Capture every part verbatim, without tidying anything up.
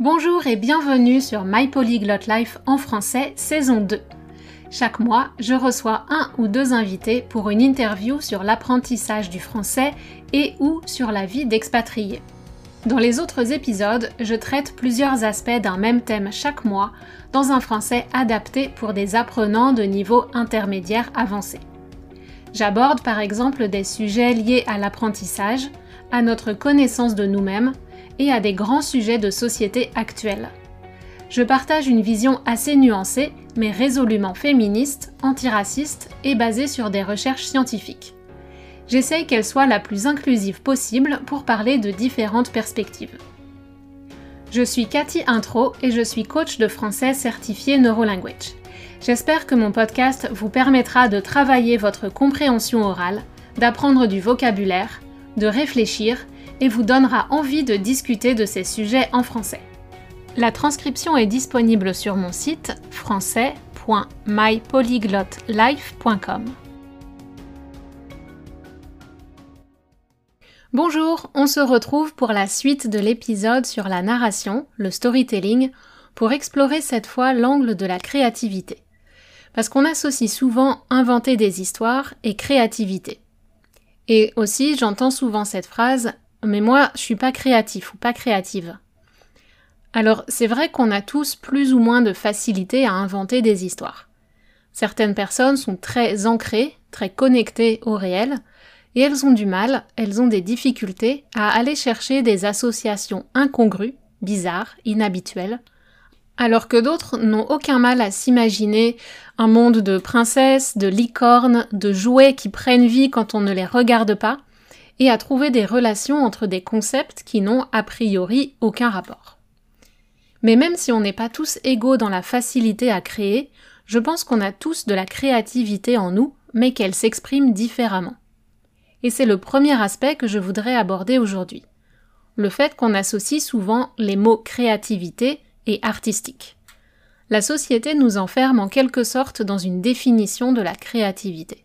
Bonjour et bienvenue sur My Polyglot Life en français saison deux. Chaque mois, je reçois un ou deux invités pour une interview sur l'apprentissage du français et ou sur la vie d'expatriés. Dans les autres épisodes, je traite plusieurs aspects d'un même thème chaque mois dans un français adapté pour des apprenants de niveau intermédiaire avancé. J'aborde par exemple des sujets liés à l'apprentissage, à notre connaissance de nous-mêmes, et à des grands sujets de société actuelle. Je partage une vision assez nuancée, mais résolument féministe, antiraciste et basée sur des recherches scientifiques. J'essaye qu'elle soit la plus inclusive possible pour parler de différentes perspectives. Je suis Cathy Intro et je suis coach de français certifié Neurolanguage. J'espère que mon podcast vous permettra de travailler votre compréhension orale, d'apprendre du vocabulaire, de réfléchir, et vous donnera envie de discuter de ces sujets en français. La transcription est disponible sur mon site français point my polyglot life point com. Bonjour, on se retrouve pour la suite de l'épisode sur la narration, le storytelling, pour explorer cette fois l'angle de la créativité. Parce qu'on associe souvent inventer des histoires et créativité. Et aussi, j'entends souvent cette phrase « mais moi, je suis pas créatif ou pas créative. » Alors, c'est vrai qu'on a tous plus ou moins de facilité à inventer des histoires. Certaines personnes sont très ancrées, très connectées au réel, et elles ont du mal, elles ont des difficultés à aller chercher des associations incongrues, bizarres, inhabituelles, alors que d'autres n'ont aucun mal à s'imaginer un monde de princesses, de licornes, de jouets qui prennent vie quand on ne les regarde pas, et à trouver des relations entre des concepts qui n'ont a priori aucun rapport. Mais même si on n'est pas tous égaux dans la facilité à créer, je pense qu'on a tous de la créativité en nous, mais qu'elle s'exprime différemment. Et c'est le premier aspect que je voudrais aborder aujourd'hui. Le fait qu'on associe souvent les mots créativité et artistique. La société nous enferme en quelque sorte dans une définition de la créativité.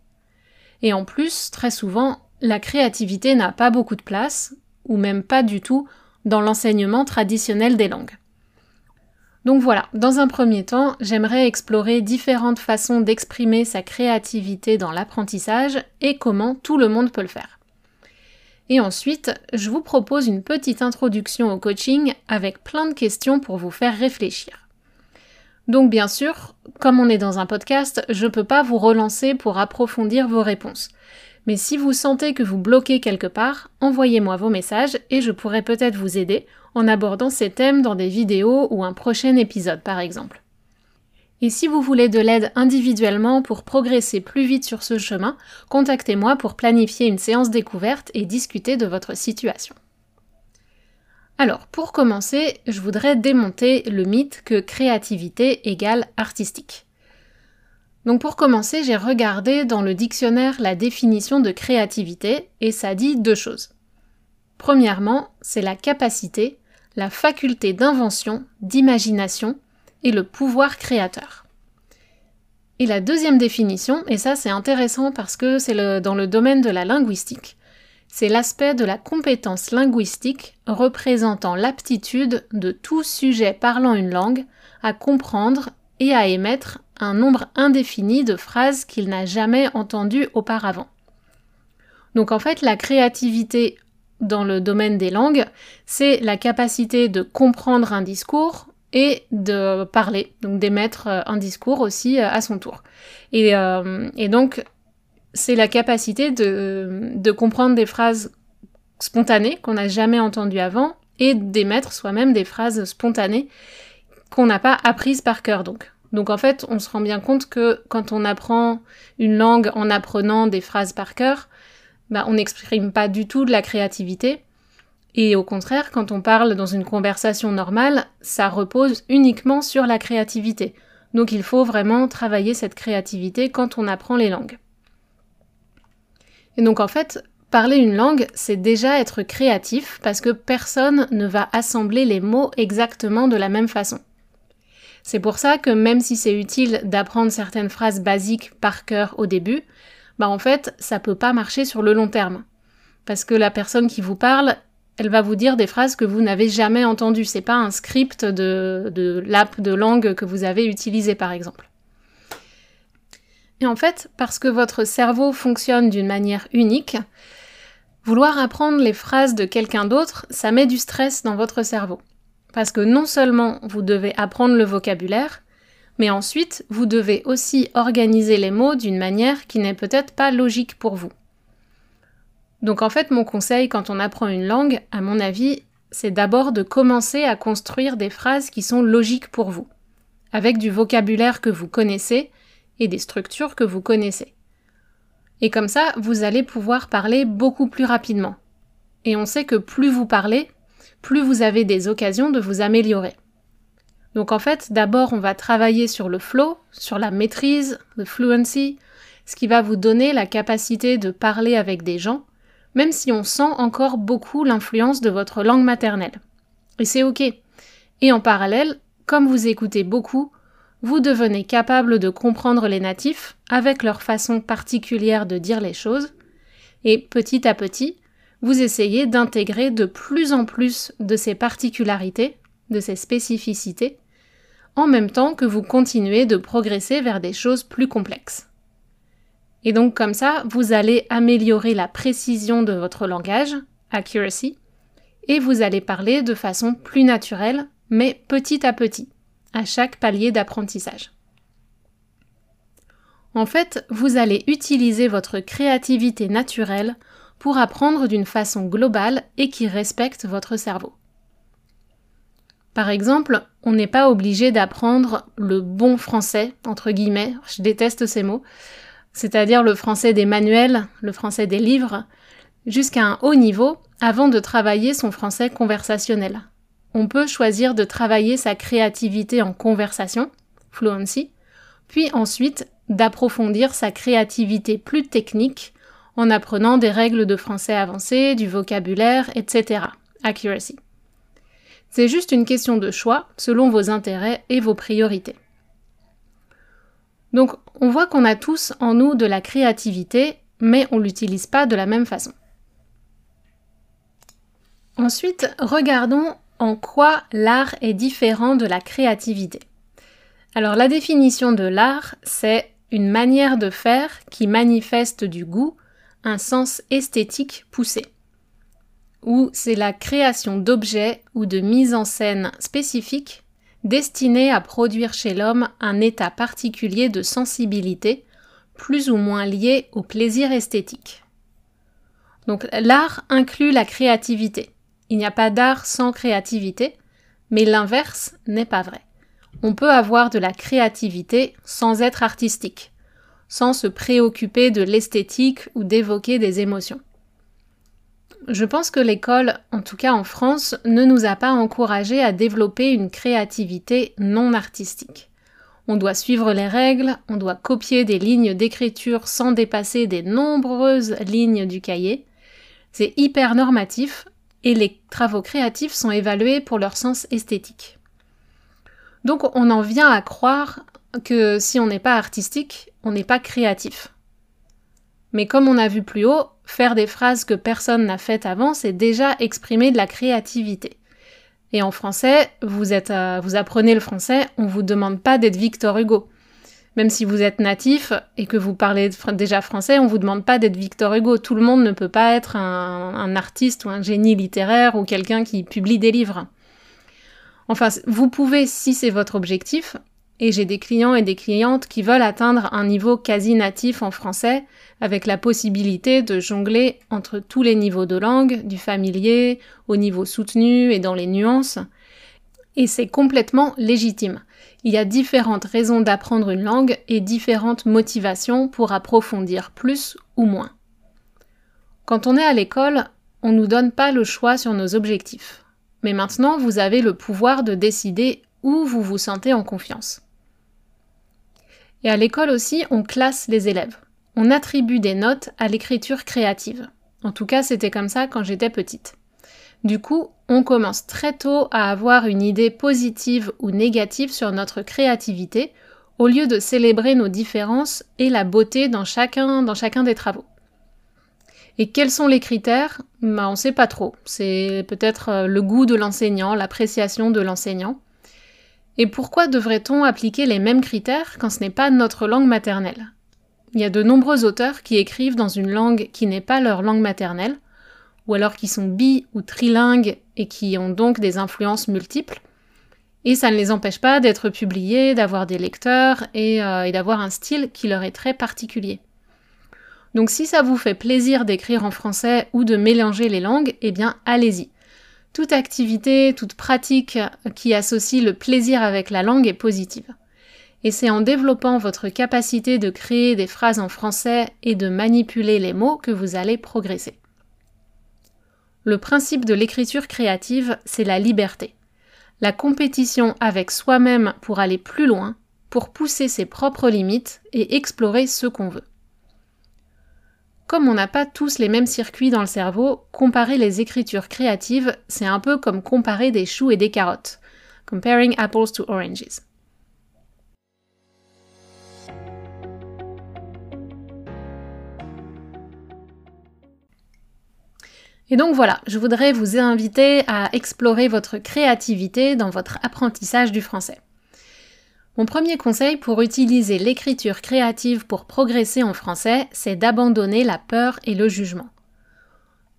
Et en plus, très souvent, la créativité n'a pas beaucoup de place, ou même pas du tout, dans l'enseignement traditionnel des langues. Donc voilà, dans un premier temps, j'aimerais explorer différentes façons d'exprimer sa créativité dans l'apprentissage et comment tout le monde peut le faire. Et ensuite, je vous propose une petite introduction au coaching avec plein de questions pour vous faire réfléchir. Donc bien sûr, comme on est dans un podcast, je ne peux pas vous relancer pour approfondir vos réponses. Mais si vous sentez que vous bloquez quelque part, envoyez-moi vos messages et je pourrai peut-être vous aider en abordant ces thèmes dans des vidéos ou un prochain épisode par exemple. Et si vous voulez de l'aide individuellement pour progresser plus vite sur ce chemin, contactez-moi pour planifier une séance découverte et discuter de votre situation. Alors, pour commencer, je voudrais démonter le mythe que créativité égale artistique. Donc pour commencer, j'ai regardé dans le dictionnaire la définition de créativité et ça dit deux choses. Premièrement, c'est la capacité, la faculté d'invention, d'imagination et le pouvoir créateur. Et la deuxième définition, et ça c'est intéressant parce que c'est le, dans le domaine de la linguistique, c'est l'aspect de la compétence linguistique représentant l'aptitude de tout sujet parlant une langue à comprendre et à émettre un nombre indéfini de phrases qu'il n'a jamais entendues auparavant. Donc en fait, la créativité dans le domaine des langues, c'est la capacité de comprendre un discours et de parler, donc d'émettre un discours aussi à son tour. Et, euh, et donc, c'est la capacité de, de comprendre des phrases spontanées qu'on n'a jamais entendues avant et d'émettre soi-même des phrases spontanées qu'on n'a pas apprises par cœur, donc. Donc en fait, on se rend bien compte que quand on apprend une langue en apprenant des phrases par cœur, bah, on n'exprime pas du tout de la créativité. Et au contraire, quand on parle dans une conversation normale, ça repose uniquement sur la créativité. Donc il faut vraiment travailler cette créativité quand on apprend les langues. Et donc en fait, parler une langue, c'est déjà être créatif parce que personne ne va assembler les mots exactement de la même façon. C'est pour ça que même si c'est utile d'apprendre certaines phrases basiques par cœur au début, bah en fait, ça peut pas marcher sur le long terme. Parce que la personne qui vous parle, elle va vous dire des phrases que vous n'avez jamais entendues. C'est pas un script de, de l'app de langue que vous avez utilisé, par exemple. Et en fait, parce que votre cerveau fonctionne d'une manière unique, vouloir apprendre les phrases de quelqu'un d'autre, ça met du stress dans votre cerveau. Parce que non seulement vous devez apprendre le vocabulaire, mais ensuite vous devez aussi organiser les mots d'une manière qui n'est peut-être pas logique pour vous. Donc en fait, mon conseil quand on apprend une langue, à mon avis, c'est d'abord de commencer à construire des phrases qui sont logiques pour vous, avec du vocabulaire que vous connaissez et des structures que vous connaissez. Et comme ça, vous allez pouvoir parler beaucoup plus rapidement. Et on sait que plus vous parlez, plus vous avez des occasions de vous améliorer. Donc en fait, d'abord on va travailler sur le flow, sur la maîtrise, le fluency, ce qui va vous donner la capacité de parler avec des gens, même si on sent encore beaucoup l'influence de votre langue maternelle. Et c'est ok. Et en parallèle, comme vous écoutez beaucoup, vous devenez capable de comprendre les natifs avec leur façon particulière de dire les choses, et petit à petit, vous essayez d'intégrer de plus en plus de ces particularités, de ces spécificités, en même temps que vous continuez de progresser vers des choses plus complexes. Et donc comme ça, vous allez améliorer la précision de votre langage, accuracy, et vous allez parler de façon plus naturelle, mais petit à petit, à chaque palier d'apprentissage. En fait, vous allez utiliser votre créativité naturelle pour apprendre d'une façon globale et qui respecte votre cerveau. Par exemple, on n'est pas obligé d'apprendre le « bon français », entre guillemets, je déteste ces mots, c'est-à-dire le français des manuels, le français des livres, jusqu'à un haut niveau avant de travailler son français conversationnel. On peut choisir de travailler sa créativité en conversation, fluency, puis ensuite d'approfondir sa créativité plus technique en apprenant des règles de français avancées, du vocabulaire, et cetera. Accuracy. C'est juste une question de choix selon vos intérêts et vos priorités. Donc on voit qu'on a tous en nous de la créativité, mais on ne l'utilise pas de la même façon. Ensuite, regardons en quoi l'art est différent de la créativité. Alors la définition de l'art, c'est une manière de faire qui manifeste du goût, un sens esthétique poussé. Ou c'est la création d'objets ou de mise en scène spécifiques destinés à produire chez l'homme un état particulier de sensibilité, plus ou moins lié au plaisir esthétique. Donc l'art inclut la créativité. Il n'y a pas d'art sans créativité, mais l'inverse n'est pas vrai. On peut avoir de la créativité sans être artistique, sans se préoccuper de l'esthétique ou d'évoquer des émotions. Je pense que l'école, en tout cas en France, ne nous a pas encouragés à développer une créativité non artistique. On doit suivre les règles, on doit copier des lignes d'écriture sans dépasser des nombreuses lignes du cahier. C'est hyper normatif et les travaux créatifs sont évalués pour leur sens esthétique. Donc on en vient à croire que si on n'est pas artistique, on n'est pas créatif. Mais comme on a vu plus haut, faire des phrases que personne n'a faites avant, c'est déjà exprimer de la créativité. Et en français, vous êtes, euh, vous apprenez le français, on ne vous demande pas d'être Victor Hugo. Même si vous êtes natif et que vous parlez déjà français, on ne vous demande pas d'être Victor Hugo. Tout le monde ne peut pas être un, un artiste ou un génie littéraire ou quelqu'un qui publie des livres. Enfin, vous pouvez, si c'est votre objectif, et j'ai des clients et des clientes qui veulent atteindre un niveau quasi natif en français, avec la possibilité de jongler entre tous les niveaux de langue, du familier, au niveau soutenu et dans les nuances. Et c'est complètement légitime. Il y a différentes raisons d'apprendre une langue et différentes motivations pour approfondir plus ou moins. Quand on est à l'école, on ne nous donne pas le choix sur nos objectifs. Mais maintenant, vous avez le pouvoir de décider où vous vous sentez en confiance. Et à l'école aussi, on classe les élèves. On attribue des notes à l'écriture créative. En tout cas, c'était comme ça quand j'étais petite. Du coup, on commence très tôt à avoir une idée positive ou négative sur notre créativité, au lieu de célébrer nos différences et la beauté dans chacun, dans chacun des travaux. Et quels sont les critères ? Bah, on ne sait pas trop. C'est peut-être le goût de l'enseignant, l'appréciation de l'enseignant. Et pourquoi devrait-on appliquer les mêmes critères quand ce n'est pas notre langue maternelle ? Il y a de nombreux auteurs qui écrivent dans une langue qui n'est pas leur langue maternelle, ou alors qui sont bi- ou trilingues et qui ont donc des influences multiples. Et ça ne les empêche pas d'être publiés, d'avoir des lecteurs et, euh, et d'avoir un style qui leur est très particulier. Donc si ça vous fait plaisir d'écrire en français ou de mélanger les langues, eh bien allez-y. Toute activité, toute pratique qui associe le plaisir avec la langue est positive. Et c'est en développant votre capacité de créer des phrases en français et de manipuler les mots que vous allez progresser. Le principe de l'écriture créative, c'est la liberté. La compétition avec soi-même pour aller plus loin, pour pousser ses propres limites et explorer ce qu'on veut. Comme on n'a pas tous les mêmes circuits dans le cerveau, comparer les écritures créatives, c'est un peu comme comparer des choux et des carottes. Comparing apples to oranges. Et donc voilà, je voudrais vous inviter à explorer votre créativité dans votre apprentissage du français. Mon premier conseil pour utiliser l'écriture créative pour progresser en français, c'est d'abandonner la peur et le jugement.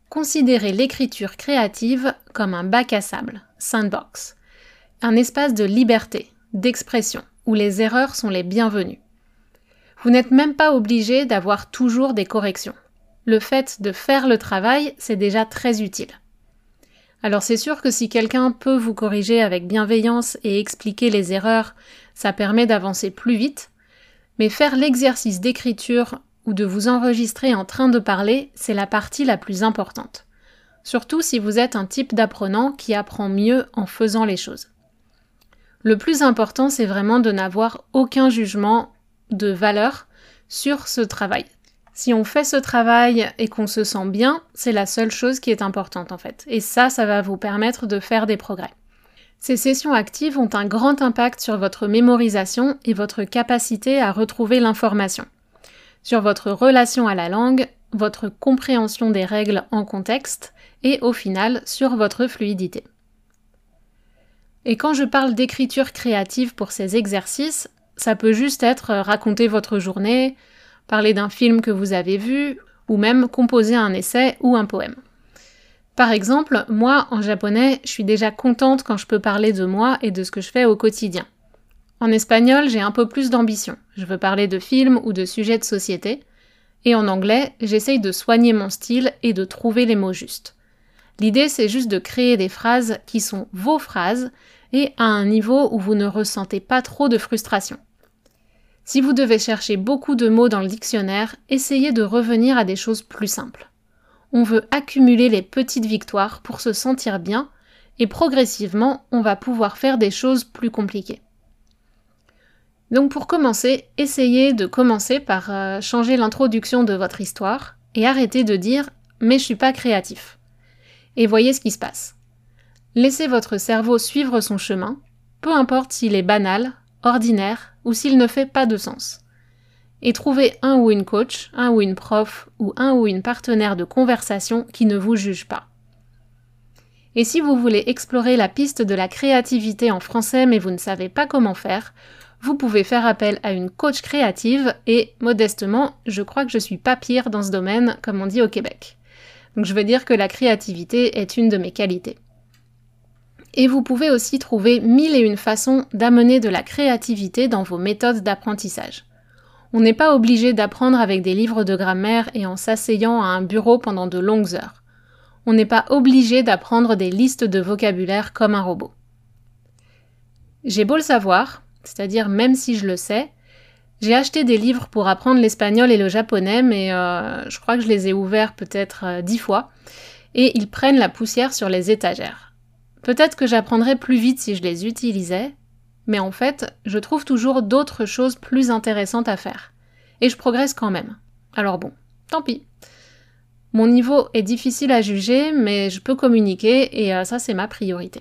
Considérez l'écriture créative comme un bac à sable, sandbox, un espace de liberté, d'expression, où les erreurs sont les bienvenues. Vous n'êtes même pas obligé d'avoir toujours des corrections. Le fait de faire le travail, c'est déjà très utile. Alors c'est sûr que si quelqu'un peut vous corriger avec bienveillance et expliquer les erreurs, ça permet d'avancer plus vite, mais faire l'exercice d'écriture ou de vous enregistrer en train de parler, c'est la partie la plus importante. Surtout si vous êtes un type d'apprenant qui apprend mieux en faisant les choses. Le plus important, c'est vraiment de n'avoir aucun jugement de valeur sur ce travail. Si on fait ce travail et qu'on se sent bien, c'est la seule chose qui est importante en fait. Et ça, ça va vous permettre de faire des progrès. Ces sessions actives ont un grand impact sur votre mémorisation et votre capacité à retrouver l'information, sur votre relation à la langue, votre compréhension des règles en contexte et au final sur votre fluidité. Et quand je parle d'écriture créative pour ces exercices, ça peut juste être raconter votre journée, parler d'un film que vous avez vu, ou même composer un essai ou un poème. Par exemple, moi, en japonais, je suis déjà contente quand je peux parler de moi et de ce que je fais au quotidien. En espagnol, j'ai un peu plus d'ambition. Je veux parler de films ou de sujets de société. Et en anglais, j'essaye de soigner mon style et de trouver les mots justes. L'idée, c'est juste de créer des phrases qui sont vos phrases et à un niveau où vous ne ressentez pas trop de frustration. Si vous devez chercher beaucoup de mots dans le dictionnaire, essayez de revenir à des choses plus simples. On veut accumuler les petites victoires pour se sentir bien, et progressivement, on va pouvoir faire des choses plus compliquées. Donc pour commencer, essayez de commencer par euh, changer l'introduction de votre histoire, et arrêtez de dire « mais je suis pas créatif ». Et voyez ce qui se passe. Laissez votre cerveau suivre son chemin, peu importe s'il est banal, ordinaire ou s'il ne fait pas de sens. Et trouvez un ou une coach, un ou une prof ou un ou une partenaire de conversation qui ne vous juge pas. Et si vous voulez explorer la piste de la créativité en français mais vous ne savez pas comment faire, vous pouvez faire appel à une coach créative et, modestement, je crois que je suis pas pire dans ce domaine comme on dit au Québec. Donc je veux dire que la créativité est une de mes qualités. Et vous pouvez aussi trouver mille et une façons d'amener de la créativité dans vos méthodes d'apprentissage. On n'est pas obligé d'apprendre avec des livres de grammaire et en s'asseyant à un bureau pendant de longues heures. On n'est pas obligé d'apprendre des listes de vocabulaire comme un robot. J'ai beau le savoir, c'est-à-dire même si je le sais, j'ai acheté des livres pour apprendre l'espagnol et le japonais, mais euh, je crois que je les ai ouverts peut-être dix fois, et ils prennent la poussière sur les étagères. Peut-être que j'apprendrais plus vite si je les utilisais, mais en fait, je trouve toujours d'autres choses plus intéressantes à faire. Et je progresse quand même. Alors bon, tant pis. Mon niveau est difficile à juger, mais je peux communiquer et ça, c'est ma priorité.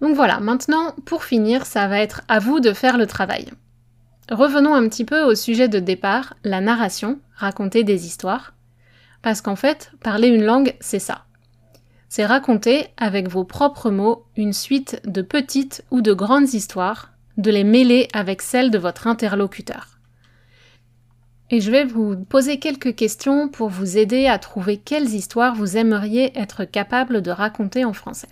Donc voilà, maintenant, pour finir, ça va être à vous de faire le travail. Revenons un petit peu au sujet de départ, la narration, raconter des histoires. Parce qu'en fait, parler une langue, c'est ça. C'est raconter, avec vos propres mots, une suite de petites ou de grandes histoires, de les mêler avec celles de votre interlocuteur. Et je vais vous poser quelques questions pour vous aider à trouver quelles histoires vous aimeriez être capable de raconter en français.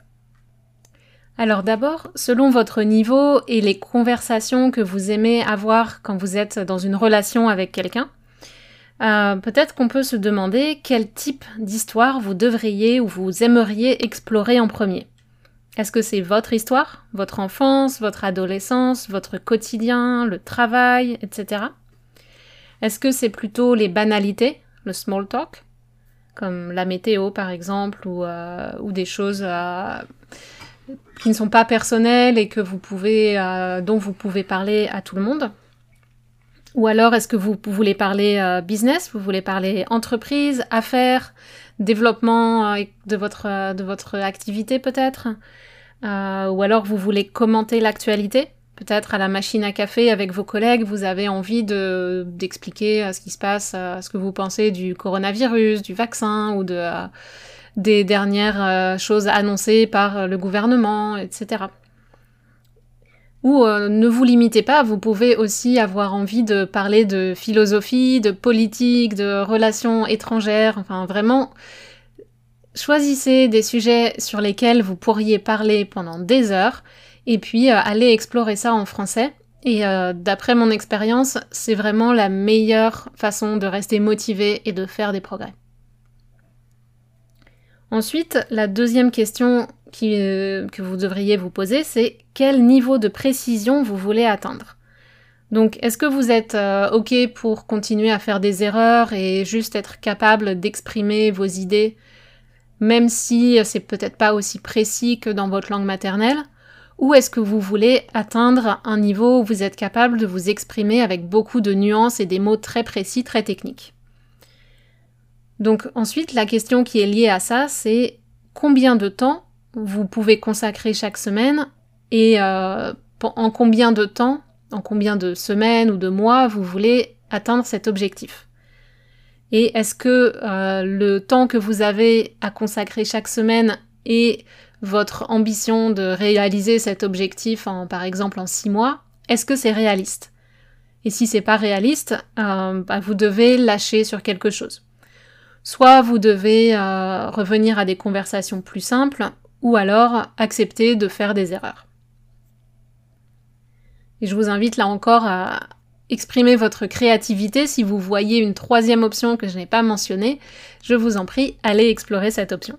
Alors d'abord, selon votre niveau et les conversations que vous aimez avoir quand vous êtes dans une relation avec quelqu'un, euh, peut-être qu'on peut se demander quel type d'histoire vous devriez ou vous aimeriez explorer en premier. Est-ce que c'est votre histoire, votre enfance, votre adolescence, votre quotidien, le travail, et cetera. Est-ce que c'est plutôt les banalités, le small talk, comme la météo par exemple, ou, euh, ou des choses euh, qui ne sont pas personnelles et que vous pouvez, euh, dont vous pouvez parler à tout le monde? Ou alors est-ce que vous voulez parler euh, business, vous voulez parler entreprise, affaires, développement euh, de votre, euh, de votre activité peut-être euh, ou alors vous voulez commenter l'actualité? Peut-être à la machine à café avec vos collègues, vous avez envie de, d'expliquer ce qui se passe, ce que vous pensez du coronavirus, du vaccin ou de, des dernières choses annoncées par le gouvernement, et cetera. Ou euh, ne vous limitez pas, vous pouvez aussi avoir envie de parler de philosophie, de politique, de relations étrangères, enfin vraiment... Choisissez des sujets sur lesquels vous pourriez parler pendant des heures et puis euh, allez explorer ça en français. Et euh, d'après mon expérience, c'est vraiment la meilleure façon de rester motivé et de faire des progrès. Ensuite, la deuxième question qui, euh, que vous devriez vous poser, c'est quel niveau de précision vous voulez atteindre? Donc, est-ce que vous êtes euh, OK pour continuer à faire des erreurs et juste être capable d'exprimer vos idées? Même si c'est peut-être pas aussi précis que dans votre langue maternelle, ou est-ce que vous voulez atteindre un niveau où vous êtes capable de vous exprimer avec beaucoup de nuances et des mots très précis, très techniques? Donc ensuite, la question qui est liée à ça, c'est combien de temps vous pouvez consacrer chaque semaine et euh, en combien de temps, en combien de semaines ou de mois vous voulez atteindre cet objectif? Et est-ce que euh, le temps que vous avez à consacrer chaque semaine et votre ambition de réaliser cet objectif, en, par exemple en six mois, est-ce que c'est réaliste? Et si c'est pas réaliste, euh, bah vous devez lâcher sur quelque chose. Soit vous devez euh, revenir à des conversations plus simples, ou alors accepter de faire des erreurs. Et je vous invite là encore à... Exprimez votre créativité. Si vous voyez une troisième option que je n'ai pas mentionnée, je vous en prie, allez explorer cette option.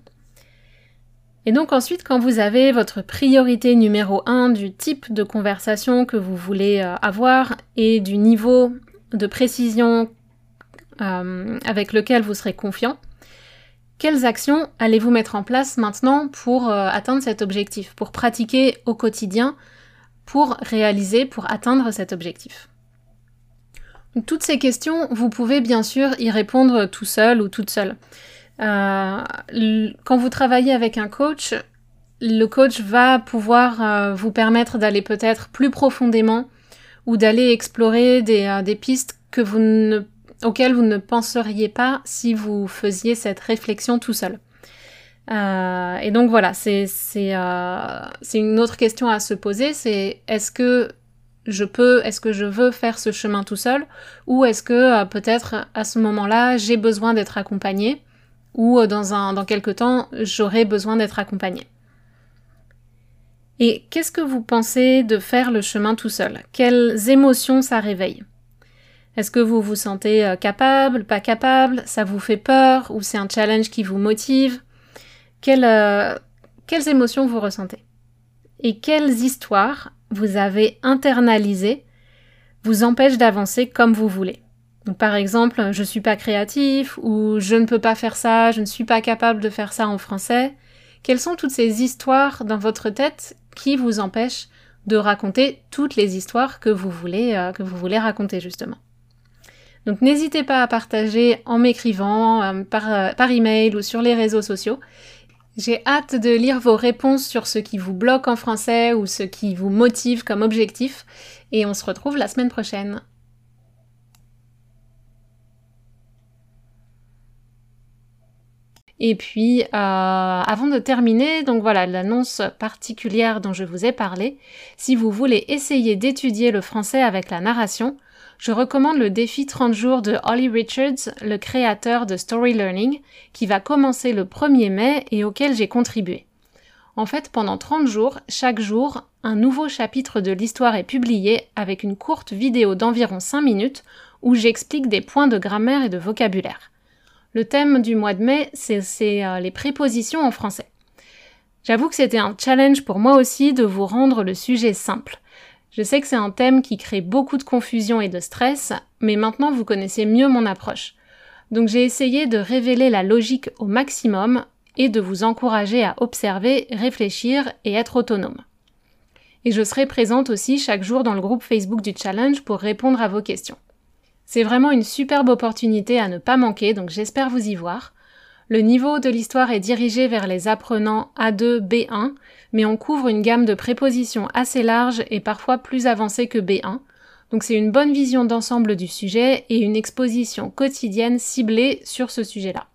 Et donc ensuite, quand vous avez votre priorité numéro un du type de conversation que vous voulez avoir et du niveau de précision euh, avec lequel vous serez confiant, quelles actions allez-vous mettre en place maintenant pour euh, atteindre cet objectif, pour pratiquer au quotidien, pour réaliser, pour atteindre cet objectif? Toutes ces questions, vous pouvez bien sûr y répondre tout seul ou toute seule. Euh, quand vous travaillez avec un coach, le coach va pouvoir euh, vous permettre d'aller peut-être plus profondément ou d'aller explorer des, euh, des pistes que vous ne, auxquelles vous ne penseriez pas si vous faisiez cette réflexion tout seul. Euh, et donc voilà, c'est c'est, euh, c'est une autre question à se poser, c'est est-ce que je peux, est-ce que je veux faire ce chemin tout seul, ou est-ce que euh, peut-être à ce moment-là j'ai besoin d'être accompagnée, ou euh, dans un, dans quelque temps j'aurai besoin d'être accompagnée. Et qu'est-ce que vous pensez de faire le chemin tout seul? Quelles émotions ça réveille? Est-ce que vous vous sentez euh, capable, pas capable? Ça vous fait peur ou c'est un challenge qui vous motive? Quelle, euh, quelles émotions vous ressentez? Et quelles histoires vous avez internalisé vous empêche d'avancer comme vous voulez? Donc, par exemple, je suis pas créatif, ou je ne peux pas faire ça, je ne suis pas capable de faire ça en français. Quelles sont toutes ces histoires dans votre tête qui vous empêchent de raconter toutes les histoires que vous voulez, euh, que vous voulez raconter justement? Donc n'hésitez pas à partager en m'écrivant, euh, par, euh, par email ou sur les réseaux sociaux. J'ai hâte de lire vos réponses sur ce qui vous bloque en français ou ce qui vous motive comme objectif, et on se retrouve la semaine prochaine. Et puis, euh, avant de terminer, donc voilà l'annonce particulière dont je vous ai parlé, si vous voulez essayer d'étudier le français avec la narration, je recommande le défi trente jours de Holly Richards, le créateur de Story Learning, qui va commencer le premier mai et auquel j'ai contribué. En fait, pendant trente jours, chaque jour, un nouveau chapitre de l'histoire est publié avec une courte vidéo d'environ cinq minutes où j'explique des points de grammaire et de vocabulaire. Le thème du mois de mai, c'est euh, les prépositions en français. J'avoue que c'était un challenge pour moi aussi de vous rendre le sujet simple. Je sais que c'est un thème qui crée beaucoup de confusion et de stress, mais maintenant vous connaissez mieux mon approche. Donc j'ai essayé de révéler la logique au maximum et de vous encourager à observer, réfléchir et être autonome. Et je serai présente aussi chaque jour dans le groupe Facebook du challenge pour répondre à vos questions. C'est vraiment une superbe opportunité à ne pas manquer, donc j'espère vous y voir. Le niveau de l'histoire est dirigé vers les apprenants A deux, B un, mais on couvre une gamme de prépositions assez large et parfois plus avancée que B un, donc c'est une bonne vision d'ensemble du sujet et une exposition quotidienne ciblée sur ce sujet-là.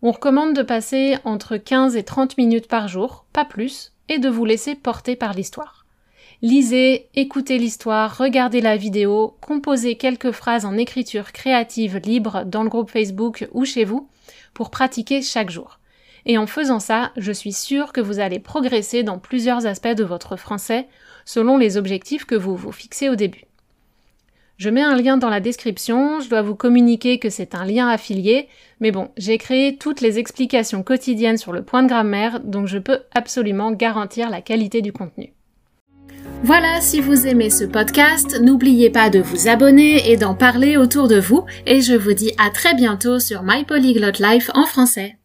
On recommande de passer entre quinze et trente minutes par jour, pas plus, et de vous laisser porter par l'histoire. Lisez, écoutez l'histoire, regardez la vidéo, composez quelques phrases en écriture créative libre dans le groupe Facebook ou chez vous pour pratiquer chaque jour. Et en faisant ça, je suis sûre que vous allez progresser dans plusieurs aspects de votre français selon les objectifs que vous vous fixez au début. Je mets un lien dans la description, je dois vous communiquer que c'est un lien affilié, mais bon, j'ai créé toutes les explications quotidiennes sur le point de grammaire, donc je peux absolument garantir la qualité du contenu. Voilà, si vous aimez ce podcast, n'oubliez pas de vous abonner et d'en parler autour de vous, et je vous dis à très bientôt sur My Polyglot Life en français.